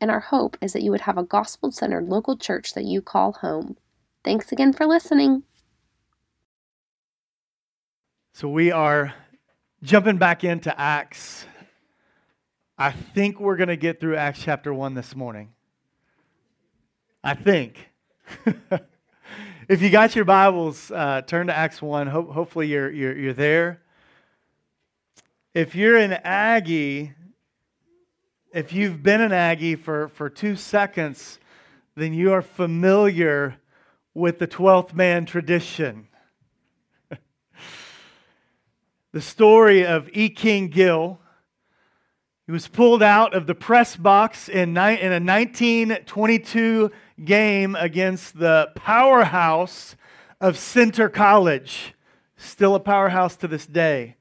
and our hope is that you would have a gospel-centered local church that you call home. Thanks again for listening. So we are jumping back into Acts. I think we're going to get through Acts chapter 1 this morning. I think. If you got your Bibles, turn to Acts 1. Hopefully you're there. If you're an Aggie, if you've been an Aggie for 2 seconds, then you are familiar with the 12th Man tradition. The story of E. King Gill. He was pulled out of the press box in a 1922 game against the powerhouse of Center College. Still a powerhouse to this day.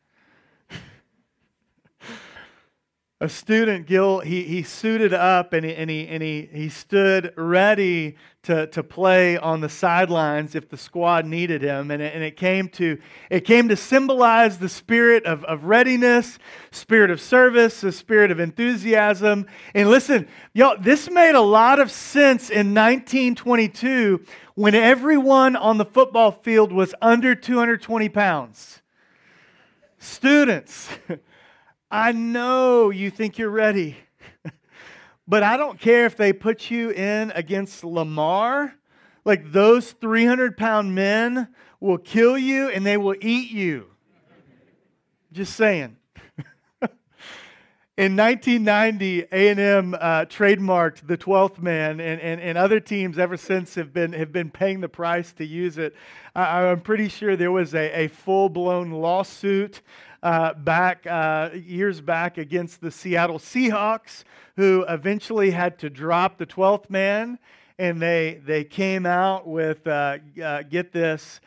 A student, Gill, he suited up and he stood ready to play on the sidelines if the squad needed him. And it came to symbolize the spirit of readiness, spirit of service, the spirit of enthusiasm. And listen, y'all, this made a lot of sense in 1922 when everyone on the football field was under 220 pounds. Students. I know you think you're ready, but I don't care if they put you in against Lamar. Like, those 300-pound men will kill you and they will eat you. Just saying. In 1990, A&M trademarked the 12th Man, and other teams ever since have been paying the price to use it. I'm pretty sure there was a full-blown lawsuit years back against the Seattle Seahawks, who eventually had to drop the 12th Man, and they came out with get this,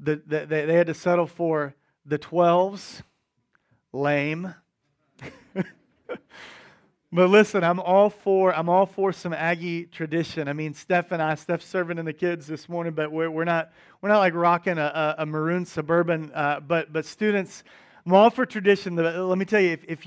they had to settle for the 12s. Lame. But listen, I'm all for some Aggie tradition. I mean, Steph's serving in the kids this morning, but we're not like rocking a maroon Suburban. But students. I'm all for tradition. Let me tell you, if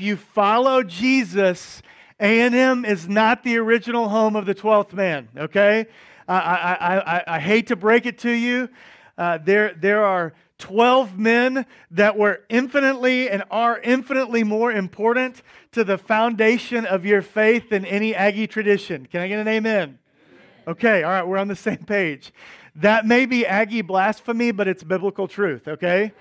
you follow Jesus, A&M is not the original home of the 12th Man. Okay, I hate to break it to you, there are 12 men that were infinitely and are infinitely more important to the foundation of your faith than any Aggie tradition. Can I get an amen? Okay, all right, we're on the same page. That may be Aggie blasphemy, but it's biblical truth. Okay.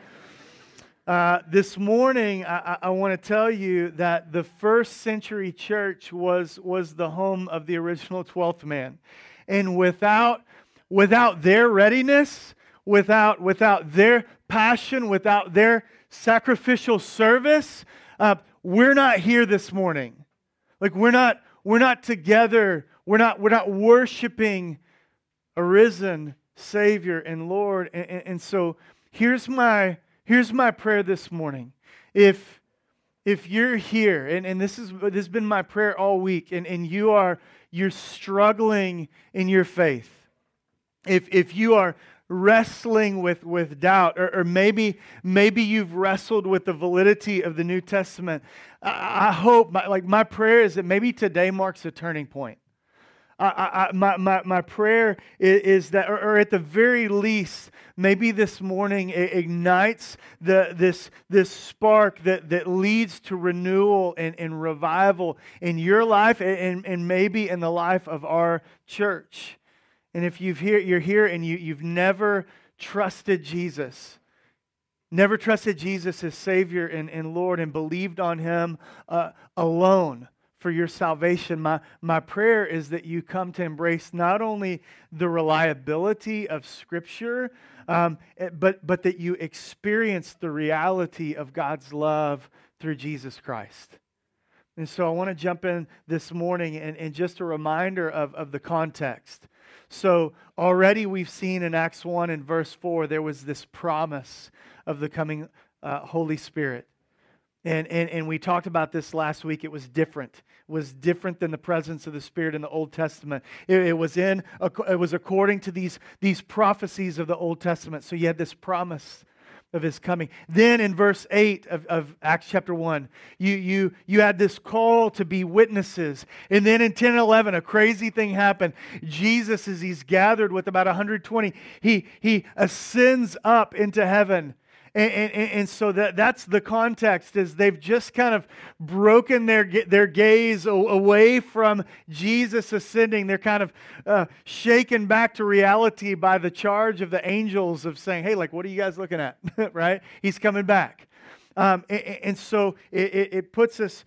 This morning, I want to tell you that the first century church was the home of the original 12th Man. And without their readiness, without their passion, without their sacrificial service, we're not here this morning. Like, we're not together. We're not worshiping a risen Savior and Lord. And so here's my... Here's my prayer this morning. If you're here, and this has been my prayer all week, and you're struggling in your faith. If you are wrestling with doubt, or maybe you've wrestled with the validity of the New Testament, I hope my prayer is that maybe today marks a turning point. My prayer is that, or at the very least, maybe this morning it ignites this spark that leads to renewal and revival in your life and maybe in the life of our church. And if you're here and you've never trusted Jesus, as Savior and Lord, and believed on Him alone for your salvation, my prayer is that you come to embrace not only the reliability of Scripture, but that you experience the reality of God's love through Jesus Christ. And so I want to jump in this morning and just a reminder of the context. So already we've seen in Acts 1 and verse 4, there was this promise of the coming Holy Spirit. And we talked about this last week. It was different. It was different than the presence of the Spirit in the Old Testament. It was according to these prophecies of the Old Testament. So you had this promise of His coming. Then in verse 8 of Acts chapter 1, you had this call to be witnesses. And then in 10 and 11, a crazy thing happened. Jesus, as He's gathered with about 120, He ascends up into heaven. And so that's the context, is they've just kind of broken their gaze away from Jesus ascending. They're kind of shaken back to reality by the charge of the angels of saying, hey, like, what are you guys looking at? Right? He's coming back. And so it puts us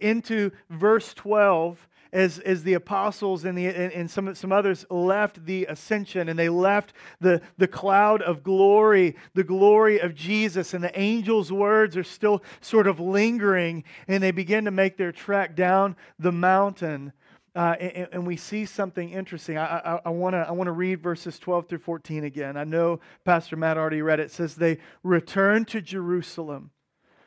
into verse 12. As the apostles and some others left the ascension, and they left the cloud of glory, the glory of Jesus, and the angels' words are still sort of lingering, and they begin to make their trek down the mountain, and we see something interesting. I want to read verses 12 through 14 again. I know Pastor Matt already read it. It says, they returned to Jerusalem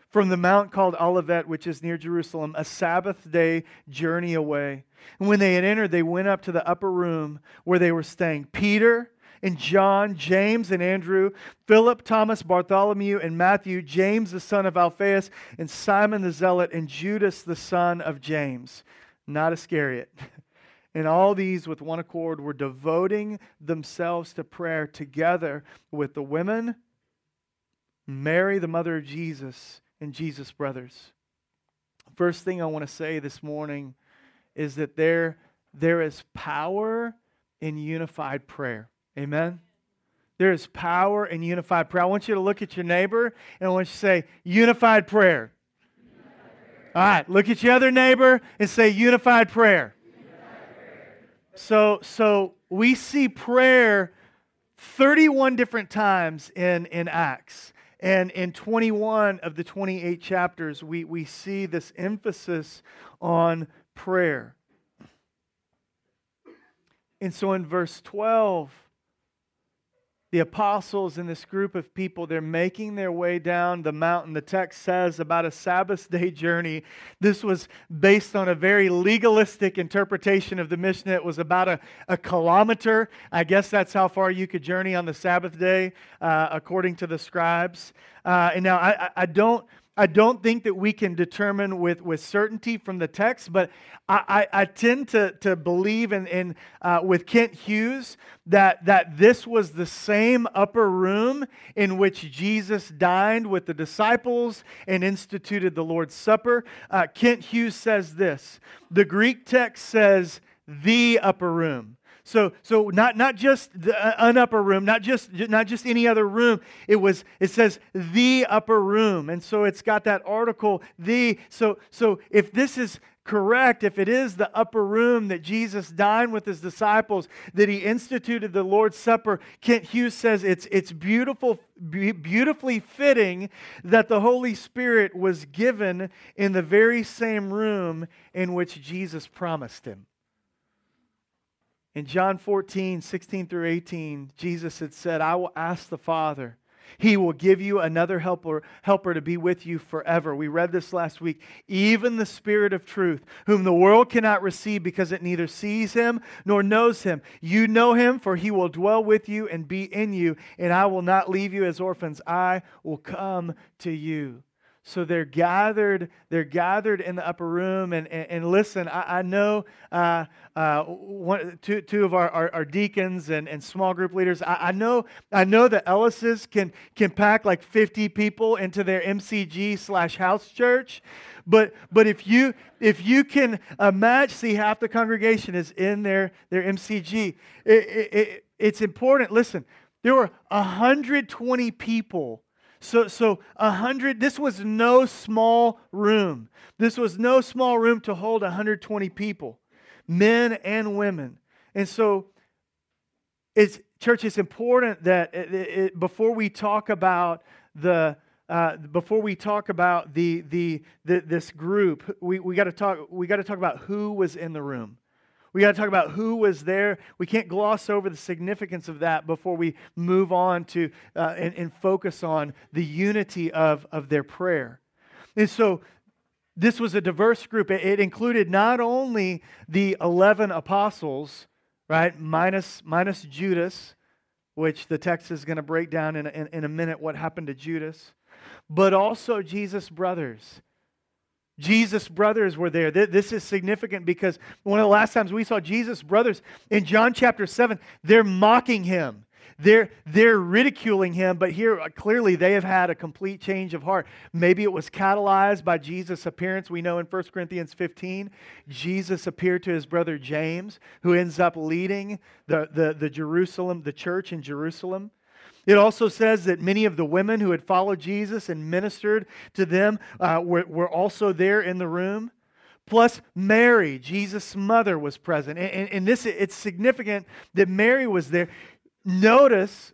from the mount called Olivet, which is near Jerusalem, a Sabbath day journey away. And when they had entered, they went up to the upper room where they were staying. Peter and John, James and Andrew, Philip, Thomas, Bartholomew and Matthew, James the son of Alphaeus, and Simon the Zealot, and Judas the son of James, not Iscariot. And all these with one accord were devoting themselves to prayer, together with the women, Mary the mother of Jesus, and Jesus' brothers. First thing I want to say this morning is that there is power in unified prayer. Amen? There is power in unified prayer. I want you to look at your neighbor and I want you to say, unified prayer. Unified prayer. All right, look at your other neighbor and say, unified prayer. Unified prayer. So we see prayer 31 different times in Acts. And in 21 of the 28 chapters, we see this emphasis on prayer. And so in verse 12, the apostles and this group of people, they're making their way down the mountain. The text says about a Sabbath day journey. This was based on a very legalistic interpretation of the Mishnah. It was about a kilometer. I guess that's how far you could journey on the Sabbath day, according to the scribes. And now I don't think that we can determine with certainty from the text, but I tend to believe in with Kent Hughes that this was the same upper room in which Jesus dined with the disciples and instituted the Lord's Supper. Kent Hughes says this, the Greek text says the upper room. So not just an upper room, not just any other room. It says the upper room, and so it's got that article the. So if this is correct, if it is the upper room that Jesus dined with His disciples, that He instituted the Lord's Supper, Kent Hughes says it's beautifully fitting that the Holy Spirit was given in the very same room in which Jesus promised Him. In John 14, 16 through 18, Jesus had said, I will ask the Father. He will give you another helper to be with you forever. We read this last week. Even the Spirit of truth, whom the world cannot receive because it neither sees Him nor knows Him. You know Him, for He will dwell with you and be in you. And I will not leave you as orphans. I will come to you. So they're gathered in the upper room, and listen, I know two of our deacons and small group leaders, I know the Ellises can pack like 50 people into their MCG/house church, but if you can imagine, see, half the congregation is in their MCG. It's important. Listen, there were 120 people. So 100, this was no small room. This was no small room to hold 120 people, men and women. And so, church, it's important that before we talk about the before we talk about this group, we got to talk about who was in the room. We got to talk about who was there. We can't gloss over the significance of that before we move on to and focus on the unity of their prayer. And so this was a diverse group. It included not only the 11 apostles, right, minus Judas, which the text is going to break down in a minute what happened to Judas, but also Jesus' brothers. Jesus' brothers were there. This is significant because one of the last times we saw Jesus' brothers in John chapter 7, they're mocking him. They're ridiculing him, but here clearly they have had a complete change of heart. Maybe it was catalyzed by Jesus' appearance. We know in 1 Corinthians 15, Jesus appeared to his brother James, who ends up leading the church in Jerusalem. It also says that many of the women who had followed Jesus and ministered to them were also there in the room. Plus Mary, Jesus' mother, was present. And this, it's significant that Mary was there. Notice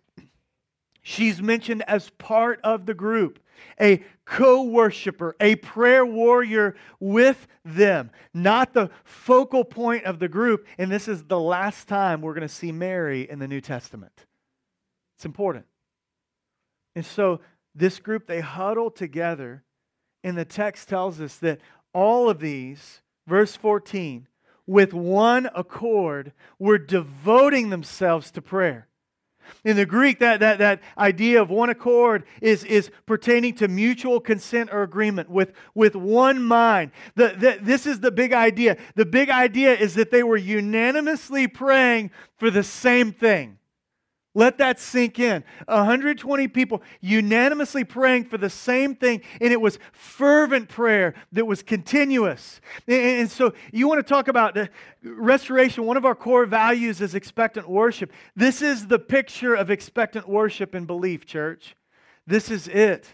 she's mentioned as part of the group, a co-worshiper, a prayer warrior with them, not the focal point of the group. And this is the last time we're going to see Mary in the New Testament. It's important. And so this group, they huddle together, and the text tells us that all of these, verse 14, with one accord, were devoting themselves to prayer. In the Greek, that idea of one accord is pertaining to mutual consent or agreement with one mind. This is the big idea. The big idea is that they were unanimously praying for the same thing. Let that sink in. 120 people unanimously praying for the same thing, and it was fervent prayer that was continuous. And so you want to talk about the restoration. One of our core values is expectant worship. This is the picture of expectant worship and belief, church. This is it.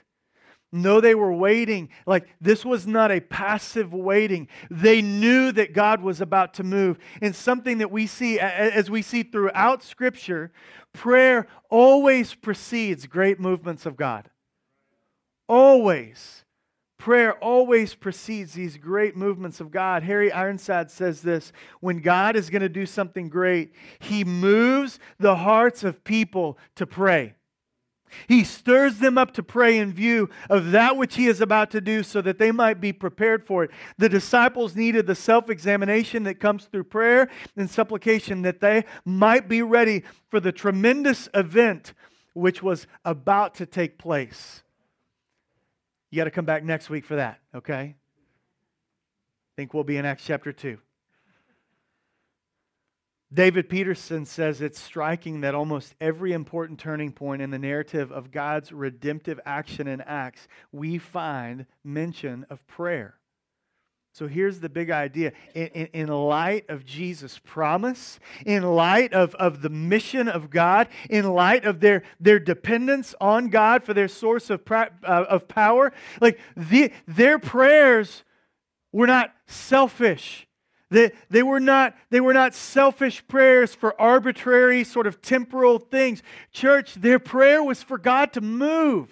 No, they were waiting. Like, this was not a passive waiting. They knew that God was about to move. And something that we see, as we see throughout Scripture, prayer always precedes great movements of God. Always. Prayer always precedes these great movements of God. Harry Ironside says this: when God is going to do something great, He moves the hearts of people to pray. He stirs them up to pray in view of that which He is about to do so that they might be prepared for it. The disciples needed the self-examination that comes through prayer and supplication that they might be ready for the tremendous event which was about to take place. You got to come back next week for that, okay? I think we'll be in Acts chapter 2. David Peterson says it's striking that almost every important turning point in the narrative of God's redemptive action in Acts, we find mention of prayer. So here's the big idea. In light of Jesus' promise, in light of the mission of God, in light of their dependence on God for their source of power, like their prayers were not selfish. They were not selfish prayers for arbitrary sort of temporal things. Church, their prayer was for God to move.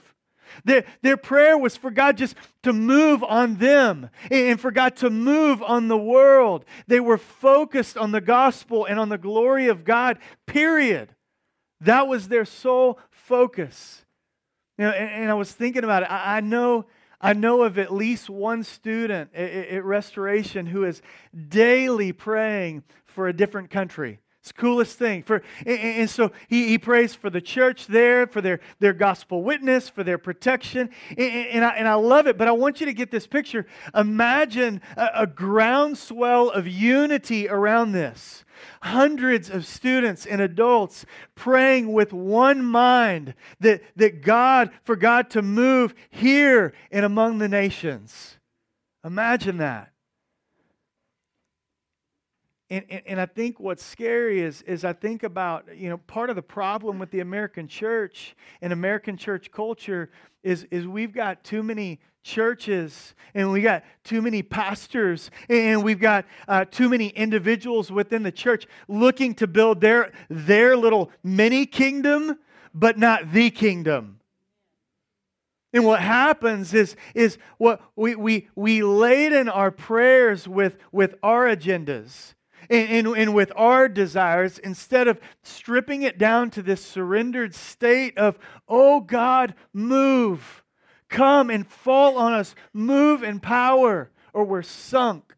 Their prayer was for God just to move on them and for God to move on the world. They were focused on the gospel and on the glory of God, period. That was their sole focus. You know, and I was thinking about it. I know of at least one student at Restoration who is daily praying for a different country. It's the coolest thing. And so he prays for the church there, for their gospel witness, for their protection. And I love it, but I want you to get this picture. Imagine a groundswell of unity around this. Hundreds of students and adults praying with one mind for God to move here and among the nations. Imagine that. And I think what's scary is I think about, you know, part of the problem with the American church and American church culture is we've got too many churches, and we got too many pastors, and we've got too many individuals within the church looking to build their little mini kingdom, but not the kingdom. And what happens is what we laden our prayers with our agendas and with our desires, instead of stripping it down to this surrendered state of, oh God, move. Come and fall on us. Move in power, or we're sunk.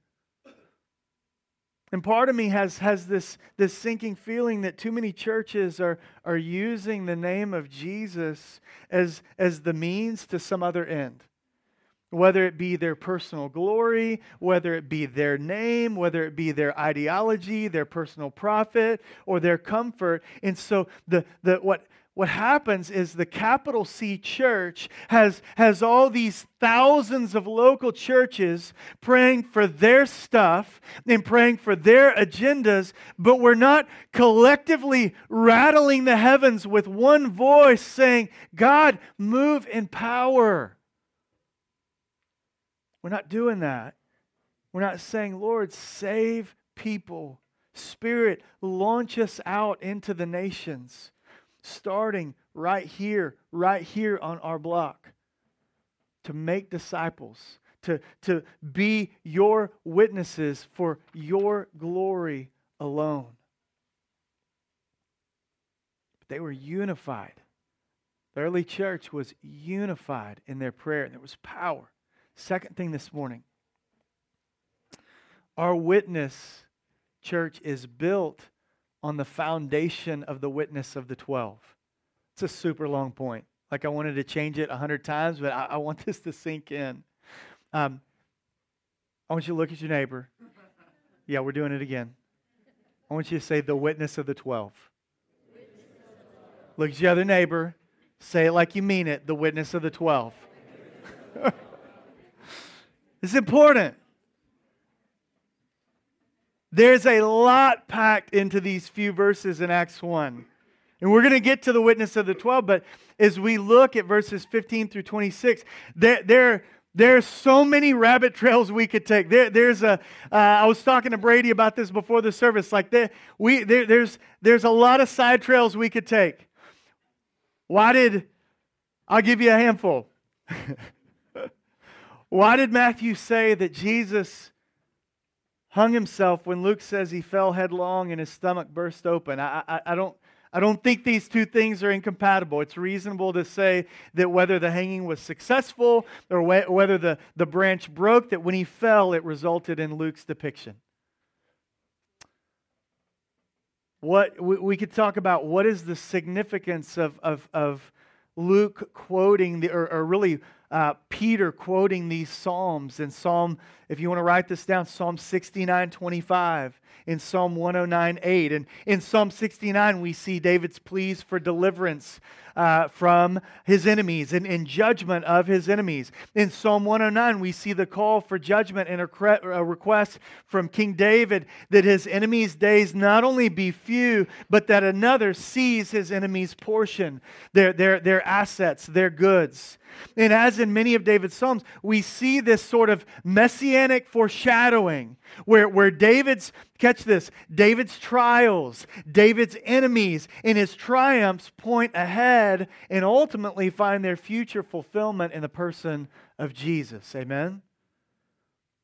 And part of me has this sinking feeling that too many churches are using the name of Jesus as the means to some other end. Whether it be their personal glory, whether it be their name, whether it be their ideology, their personal profit, or their comfort. And so what happens is the capital C church has all these thousands of local churches praying for their stuff and praying for their agendas, but we're not collectively rattling the heavens with one voice saying, God, move in power. We're not doing that. We're not saying, Lord, save people. Spirit, launch us out into the nations. Starting right here on our block, to make disciples, to be your witnesses for your glory alone. They were unified. The early church was unified in their prayer, and there was power. Second thing this morning, our witness church is built on the foundation of the witness of the 12. It's a super long point. Like, I wanted to change it 100 times, but I want this to sink in. I want you to look at your neighbor. Yeah, we're doing it again. I want you to say, the witness of the 12. Look at your other neighbor. Say it like you mean it. The witness of the 12. It's important. There's a lot packed into these few verses in Acts 1. And we're going to get to the witness of the 12, but as we look at verses 15 through 26, there are so many rabbit trails we could take. I was talking to Brady about this before the service. Like, there's a lot of side trails we could take. I'll give you a handful. Why did Matthew say that Jesus hung himself when Luke says he fell headlong and his stomach burst open? I don't think these two things are incompatible. It's reasonable to say that whether the hanging was successful or whether the branch broke, that when he fell, it resulted in Luke's depiction. What we could talk about, what is the significance of Luke quoting Peter quoting these Psalms in Psalm, if you want to write this down, Psalm 69:25, in Psalm 109:8. And in Psalm 69, we see David's pleas for deliverance from his enemies and in judgment of his enemies. In Psalm 109, we see the call for judgment and a request from King David that his enemies' days not only be few, but that another seize his enemies' portion, their assets, their goods. And as in many of David's Psalms, we see this sort of messianic foreshadowing where David's, catch this, David's trials, David's enemies, and his triumphs point ahead and ultimately find their future fulfillment in the person of Jesus. Amen?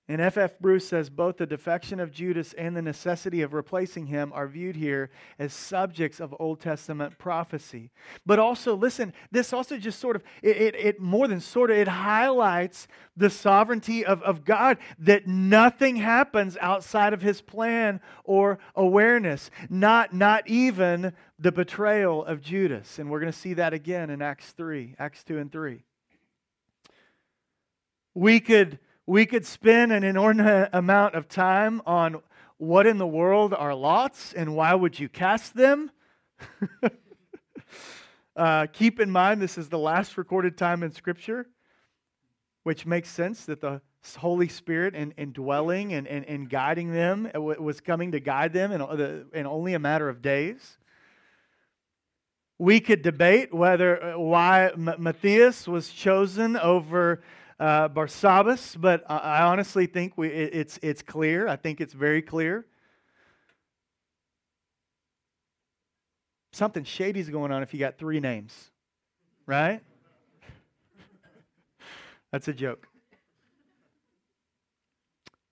And F.F. Bruce says both the defection of Judas and the necessity of replacing him are viewed here as subjects of Old Testament prophecy. But also, listen, this also just sort of, it more than sort of, it highlights the sovereignty of God, that nothing happens outside of His plan or awareness, not even the betrayal of Judas. And we're going to see that again in Acts 2 and 3. We could spend an inordinate amount of time on what in the world are lots and why would you cast them? Keep in mind, this is the last recorded time in Scripture, which makes sense that the Holy Spirit indwelling and guiding them was coming to guide them in only a matter of days. We could debate why Matthias was chosen over Barsabbas, but I honestly think it's clear. I think it's very clear. Something shady's going on if you got three names, right? That's a joke.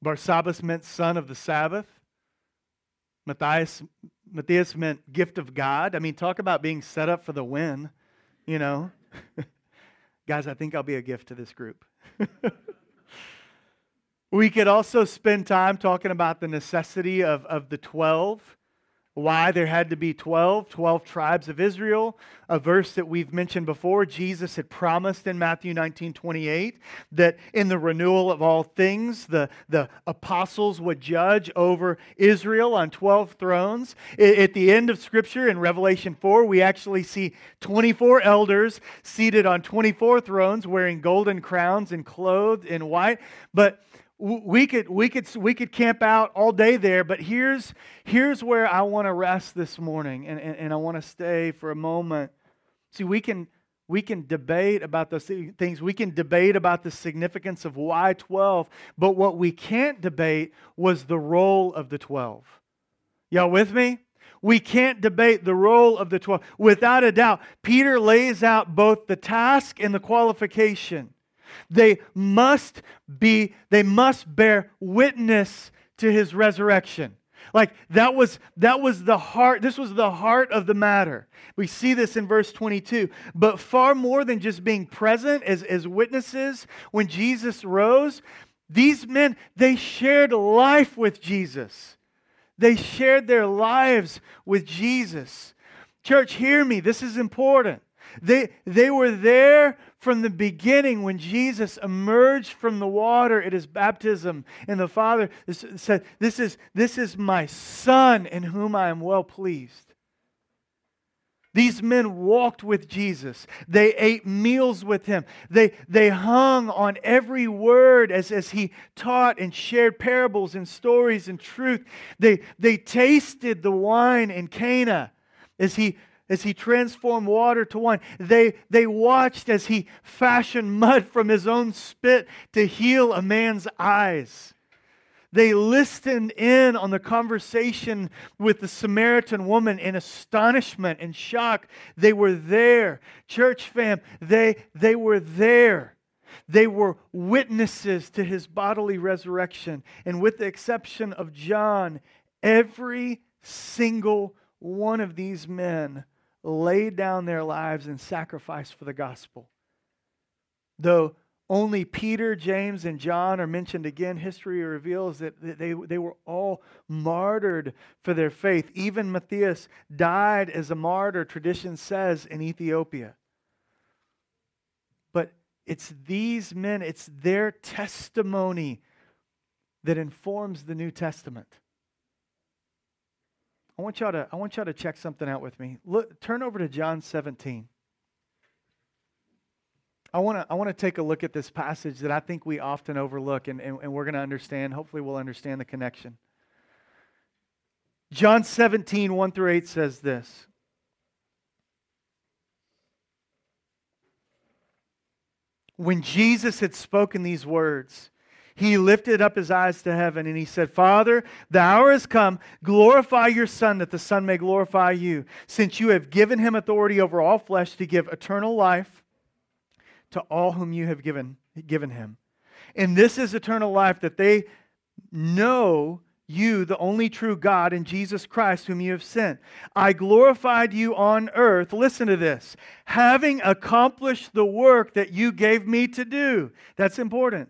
Barsabbas meant son of the Sabbath. Matthias meant gift of God. I mean, talk about being set up for the win, you know. Guys, I think I'll be a gift to this group. We could also spend time talking about the necessity of the 12, why there had to be 12 tribes of Israel, a verse that we've mentioned before. Jesus had promised in Matthew 19:28 that in the renewal of all things, the apostles would judge over Israel on 12 thrones. At the end of Scripture in Revelation 4, we actually see 24 elders seated on 24 thrones wearing golden crowns and clothed in white. But we could camp out all day there, but here's where I want to rest this morning, and I want to stay for a moment. See, we can debate about those things. We can debate about the significance of why 12, but what we can't debate was the role of the 12. Y'all with me? We can't debate the role of the 12. Without a doubt, Peter lays out both the task and the qualification. They must bear witness to his resurrection. Like that was the heart. This was the heart of the matter. We see this in verse 22. But far more than just being present as witnesses when Jesus rose, these men, they shared life with Jesus. They shared their lives with Jesus. Church, hear me. This is important. They were there from the beginning when Jesus emerged from the water at his baptism, and the Father said, This is my Son in whom I am well pleased. These men walked with Jesus. They ate meals with him. They hung on every word as he taught and shared parables and stories and truth. They tasted the wine in Cana as he transformed water to wine. They watched as he fashioned mud from his own spit to heal a man's eyes. They listened in on the conversation with the Samaritan woman in astonishment and shock. They were there. Church fam, they were there. They were witnesses to his bodily resurrection. And with the exception of John, every single one of these men laid down their lives in sacrifice for the gospel. Though only Peter, James, and John are mentioned again, history reveals that they were all martyred for their faith. Even Matthias died as a martyr, tradition says, in Ethiopia. But it's these men, it's their testimony that informs the New Testament. I want y'all to check something out with me. Look, turn over to John 17. I want to take a look at this passage that I think we often overlook, and we're going to understand. Hopefully we'll understand the connection. John 17, 1 through 8 says this. When Jesus had spoken these words, he lifted up his eyes to heaven and he said, Father, the hour has come. Glorify your Son, that the Son may glorify you, since you have given him authority over all flesh to give eternal life to all whom you have given him. And this is eternal life, that they know you, the only true God, and Jesus Christ, whom you have sent. I glorified you on earth, listen to this, having accomplished the work that you gave me to do. That's important.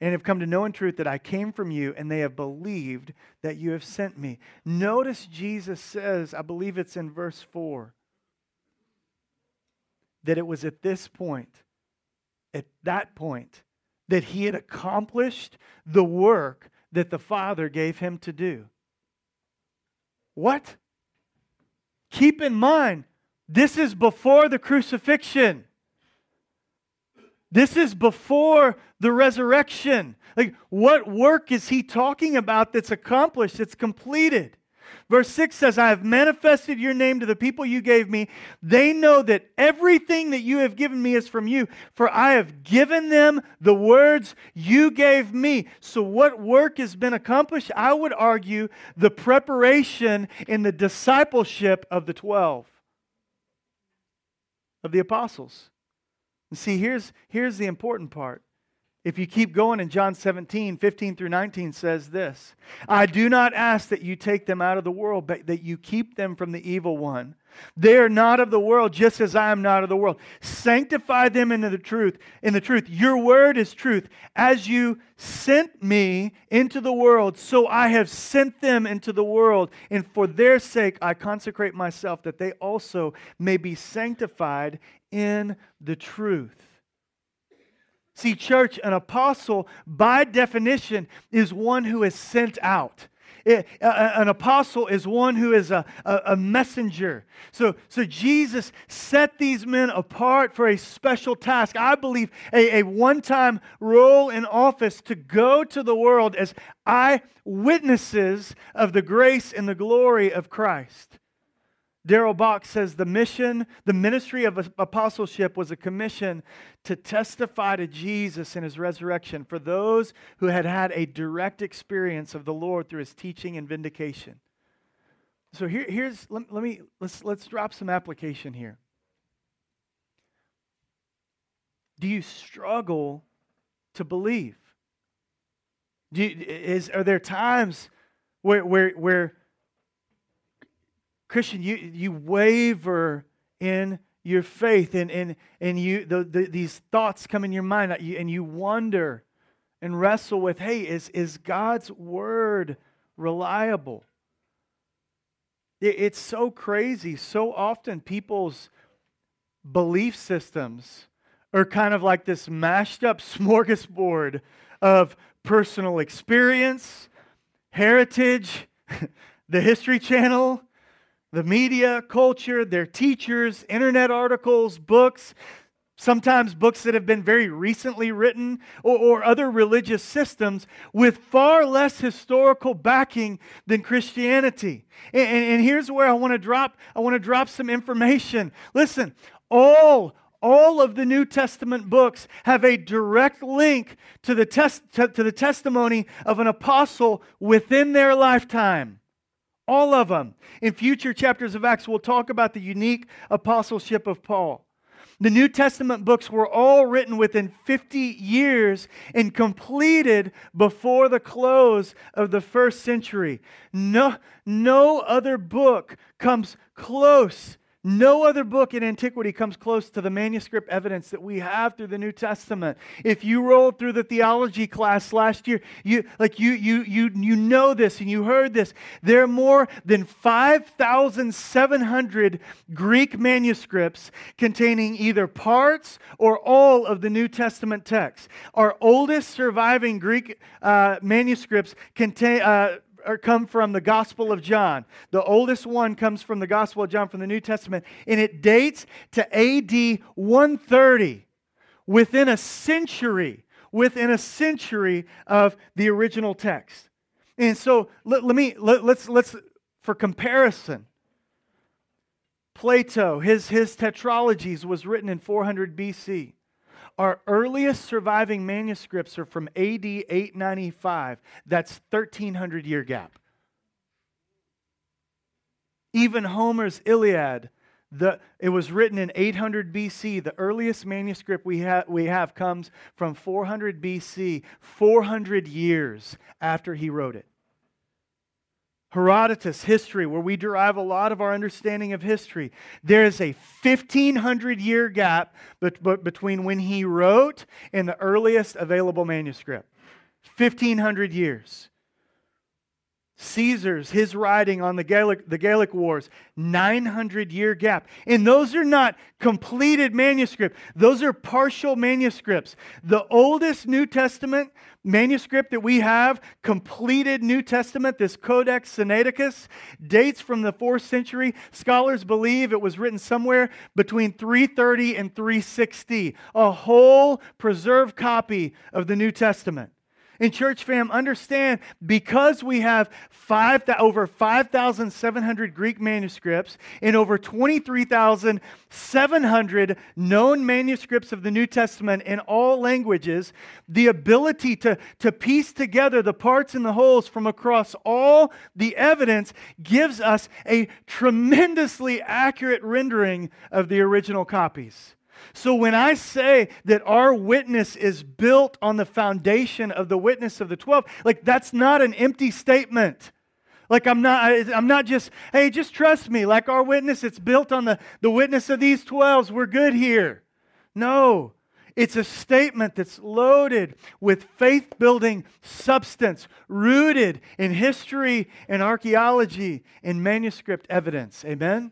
And have come to know in truth that I came from you, and they have believed that you have sent me. Notice Jesus says, I believe it's in verse 4, that it was at that point, that he had accomplished the work that the Father gave him to do. What? Keep in mind, this is before the crucifixion. This is before the resurrection. Like, what work is he talking about that's accomplished, that's completed? Verse 6 says, I have manifested your name to the people you gave me. They know that everything that you have given me is from you, for I have given them the words you gave me. So what work has been accomplished? I would argue the preparation and the discipleship of the 12, of the apostles. And see, here's the important part. If you keep going in John 17, 15 through 19 says this, I do not ask that you take them out of the world, but that you keep them from the evil one. They are not of the world, just as I am not of the world. Sanctify them into the truth. In the truth, your word is truth. As you sent me into the world, so I have sent them into the world. And for their sake, I consecrate myself, that they also may be sanctified in the truth. See, church, an apostle, by definition, is one who is sent out. An apostle is one who is a messenger. So Jesus set these men apart for a special task. I believe a one-time role in office to go to the world as eyewitnesses of the grace and the glory of Christ. Darrell Bock says the mission, the ministry of apostleship was a commission to testify to Jesus and His resurrection for those who had had a direct experience of the Lord through His teaching and vindication. So let's drop some application here. Do you struggle to believe? Are there times where Christian, you waver in your faith, and these thoughts come in your mind, and you wonder and wrestle with, hey, is God's word reliable? It's so crazy. So often people's belief systems are kind of like this mashed up smorgasbord of personal experience, heritage, the History Channel, the media, culture, their teachers, internet articles, books, sometimes books that have been very recently written, or other religious systems with far less historical backing than Christianity. And here's where I want to drop some information. Listen, all of the New Testament books have a direct link to the testimony of an apostle within their lifetime. All of them. In future chapters of Acts, we'll talk about the unique apostleship of Paul. The New Testament books were all written within 50 years and completed before the close of the first century. No other book comes close. No other book in antiquity comes close to the manuscript evidence that we have through the New Testament. If you rolled through the theology class last year, you know this and you heard this. There are more than 5,700 Greek manuscripts containing either parts or all of the New Testament texts. Our oldest surviving Greek manuscripts contain come from the Gospel of John. The oldest one comes from the Gospel of John from the New Testament, and it dates to A.D. 130, within a century of the original text. And so let's for comparison. Plato, his Tetralogies was written in 400 BC. Our earliest surviving manuscripts are from AD 895. That's 1,300-year gap. Even Homer's Iliad, it was written in 800 BC. The earliest manuscript we have comes from 400 BC, 400 years after he wrote it. Herodotus, history, where we derive a lot of our understanding of history. There is a 1,500-year gap between when he wrote and the earliest available manuscript. 1,500 years. Caesar's, his writing on the Gallic Wars, 900-year gap. And those are not completed manuscripts. Those are partial manuscripts. The oldest New Testament manuscript that we have, completed New Testament, this Codex Sinaiticus, dates from the 4th century. Scholars believe it was written somewhere between 330 and 360, a whole preserved copy of the New Testament. And church fam, understand, because we have over 5,700 Greek manuscripts and over 23,700 known manuscripts of the New Testament in all languages, the ability to piece together the parts and the wholes from across all the evidence gives us a tremendously accurate rendering of the original copies. So when I say that our witness is built on the foundation of the witness of the 12, like, that's not an empty statement. Like, I'm not just, hey, just trust me. Like, our witness, it's built on the witness of these 12s. We're good here. No, it's a statement that's loaded with faith-building substance, rooted in history and archaeology and manuscript evidence. Amen?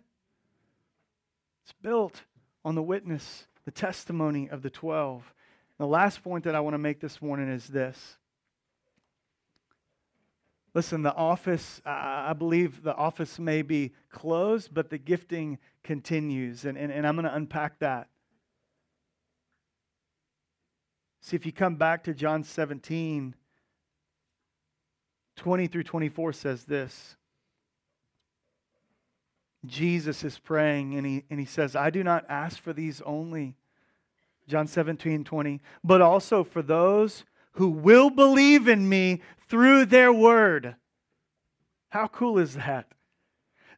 It's built on the witness, the testimony of the 12. The last point that I want to make this morning is this. Listen, the office, I believe the office may be closed, but the gifting continues. And I'm going to unpack that. See, if you come back to John 17, 20 through 24 says this. Jesus is praying, and he says, I do not ask for these only, John 17, 20, but also for those who will believe in me through their word. How cool is that?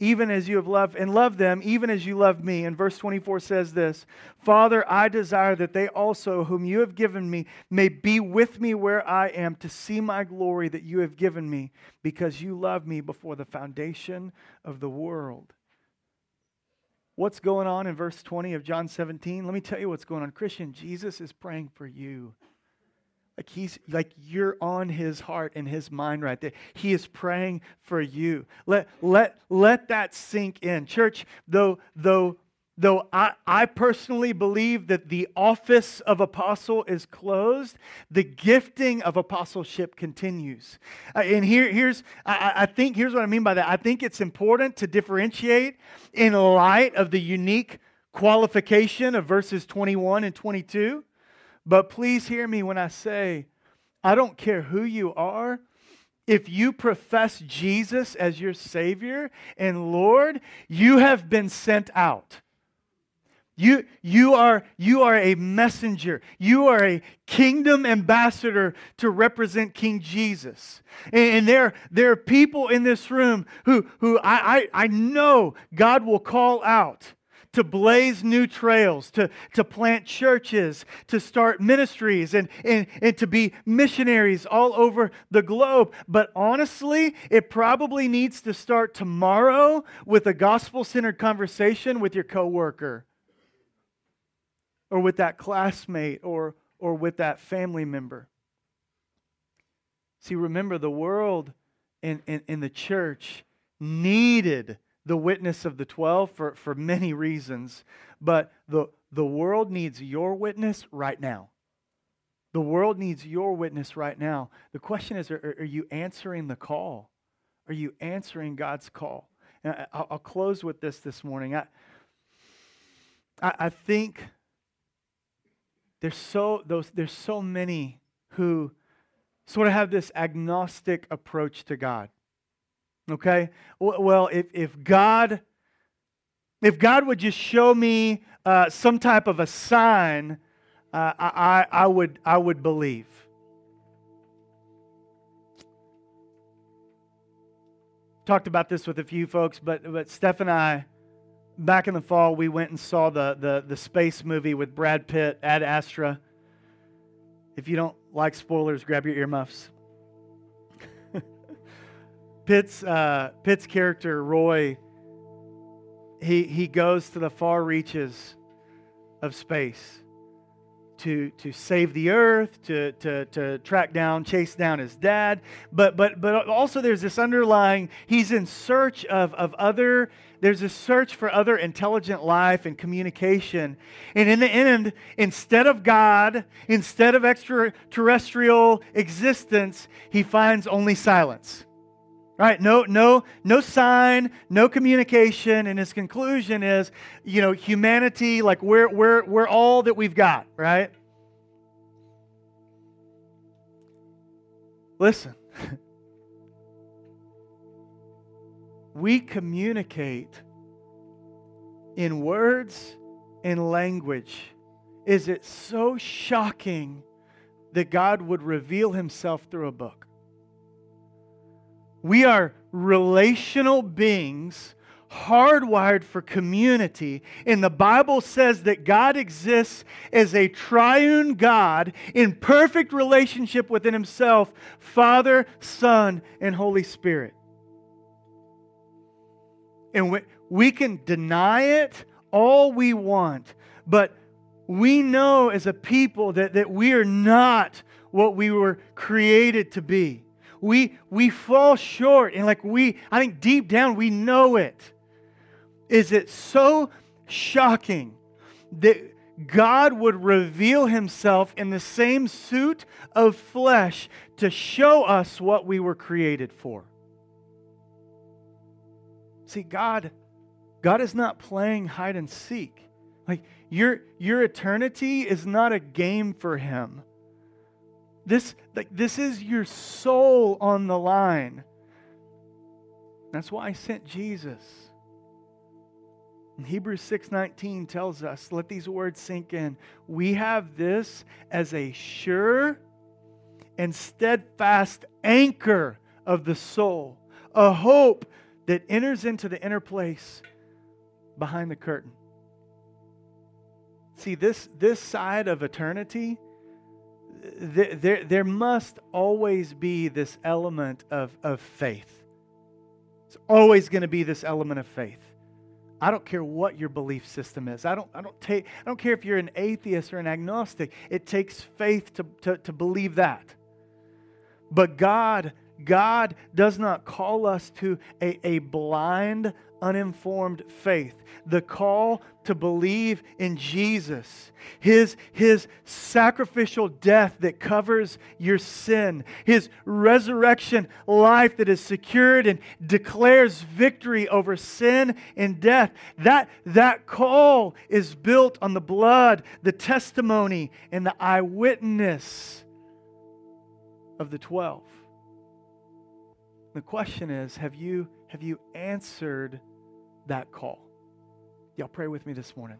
even as you have loved, and love them, even as you love me. And verse 24 says this, Father, I desire that they also, whom you have given me, may be with me where I am, to see my glory that you have given me, because you loved me before the foundation of the world. What's going on in verse 20 of John 17? Let me tell you what's going on. Christian, Jesus is praying for you. Like, you're on his heart and his mind right there. He is praying for you. Let that sink in. Church, though I personally believe that the office of apostle is closed, the gifting of apostleship continues. And here's what I mean by that. I think it's important to differentiate in light of the unique qualification of verses 21 and 22. But please hear me when I say, I don't care who you are, if you profess Jesus as your Savior and Lord, you have been sent out. You are a messenger. You are a kingdom ambassador to represent King Jesus. And there are people in this room who I know God will call out to blaze new trails, to plant churches, to start ministries, and to be missionaries all over the globe. But honestly, it probably needs to start tomorrow with a gospel-centered conversation with your coworker, or with that classmate, or with that family member. See, remember, the world and the church needed the witness of the 12 for many reasons, but the world needs your witness right now. The world needs your witness right now. The question is, are you answering the call? Are you answering God's call? And I'll close with this morning. I think there's so many who sort of have this agnostic approach to God. Okay, well, if God would just show me some type of a sign, I would believe. Talked about this with a few folks, but Steph and I Back in the fall, we went and saw the space movie with Brad Pitt, Ad Astra. If you don't like spoilers, grab your earmuffs. Pitt's character, Roy, he goes to the far reaches of space to save the earth, to chase down his dad. But also there's this underlying, he's in search of other. There's a search for other intelligent life and communication. And in the end, instead of God, instead of extraterrestrial existence, he finds only silence. Right? No sign, no communication. And his conclusion is, you know, humanity, like we're all that we've got, right? Listen. We communicate in words and language. Is it so shocking that God would reveal himself through a book? We are relational beings, hardwired for community. And the Bible says that God exists as a triune God in perfect relationship within himself, Father, Son, and Holy Spirit. And we can deny it all we want, but we know as a people that we are not what we were created to be. We fall short, and I think deep down we know it. Is it so shocking that God would reveal himself in the same suit of flesh to show us what we were created for? See, God is not playing hide and seek. Like your eternity is not a game for him. This is your soul on the line. That's why I sent Jesus. And Hebrews 6:19 tells us, let these words sink in. We have this as a sure and steadfast anchor of the soul, a hope that enters into the inner place behind the curtain. See, this side of eternity, there must always be this element of faith. It's always going to be this element of faith. I don't care what your belief system is. I don't care if you're an atheist or an agnostic. It takes faith to believe that. But God does not call us to a blind, uninformed faith. The call to believe in Jesus, His sacrificial death that covers your sin, His resurrection life that is secured and declares victory over sin and death. That call is built on the blood, the testimony, and the eyewitness of the 12. The question is, have you answered that call? Y'all pray with me this morning.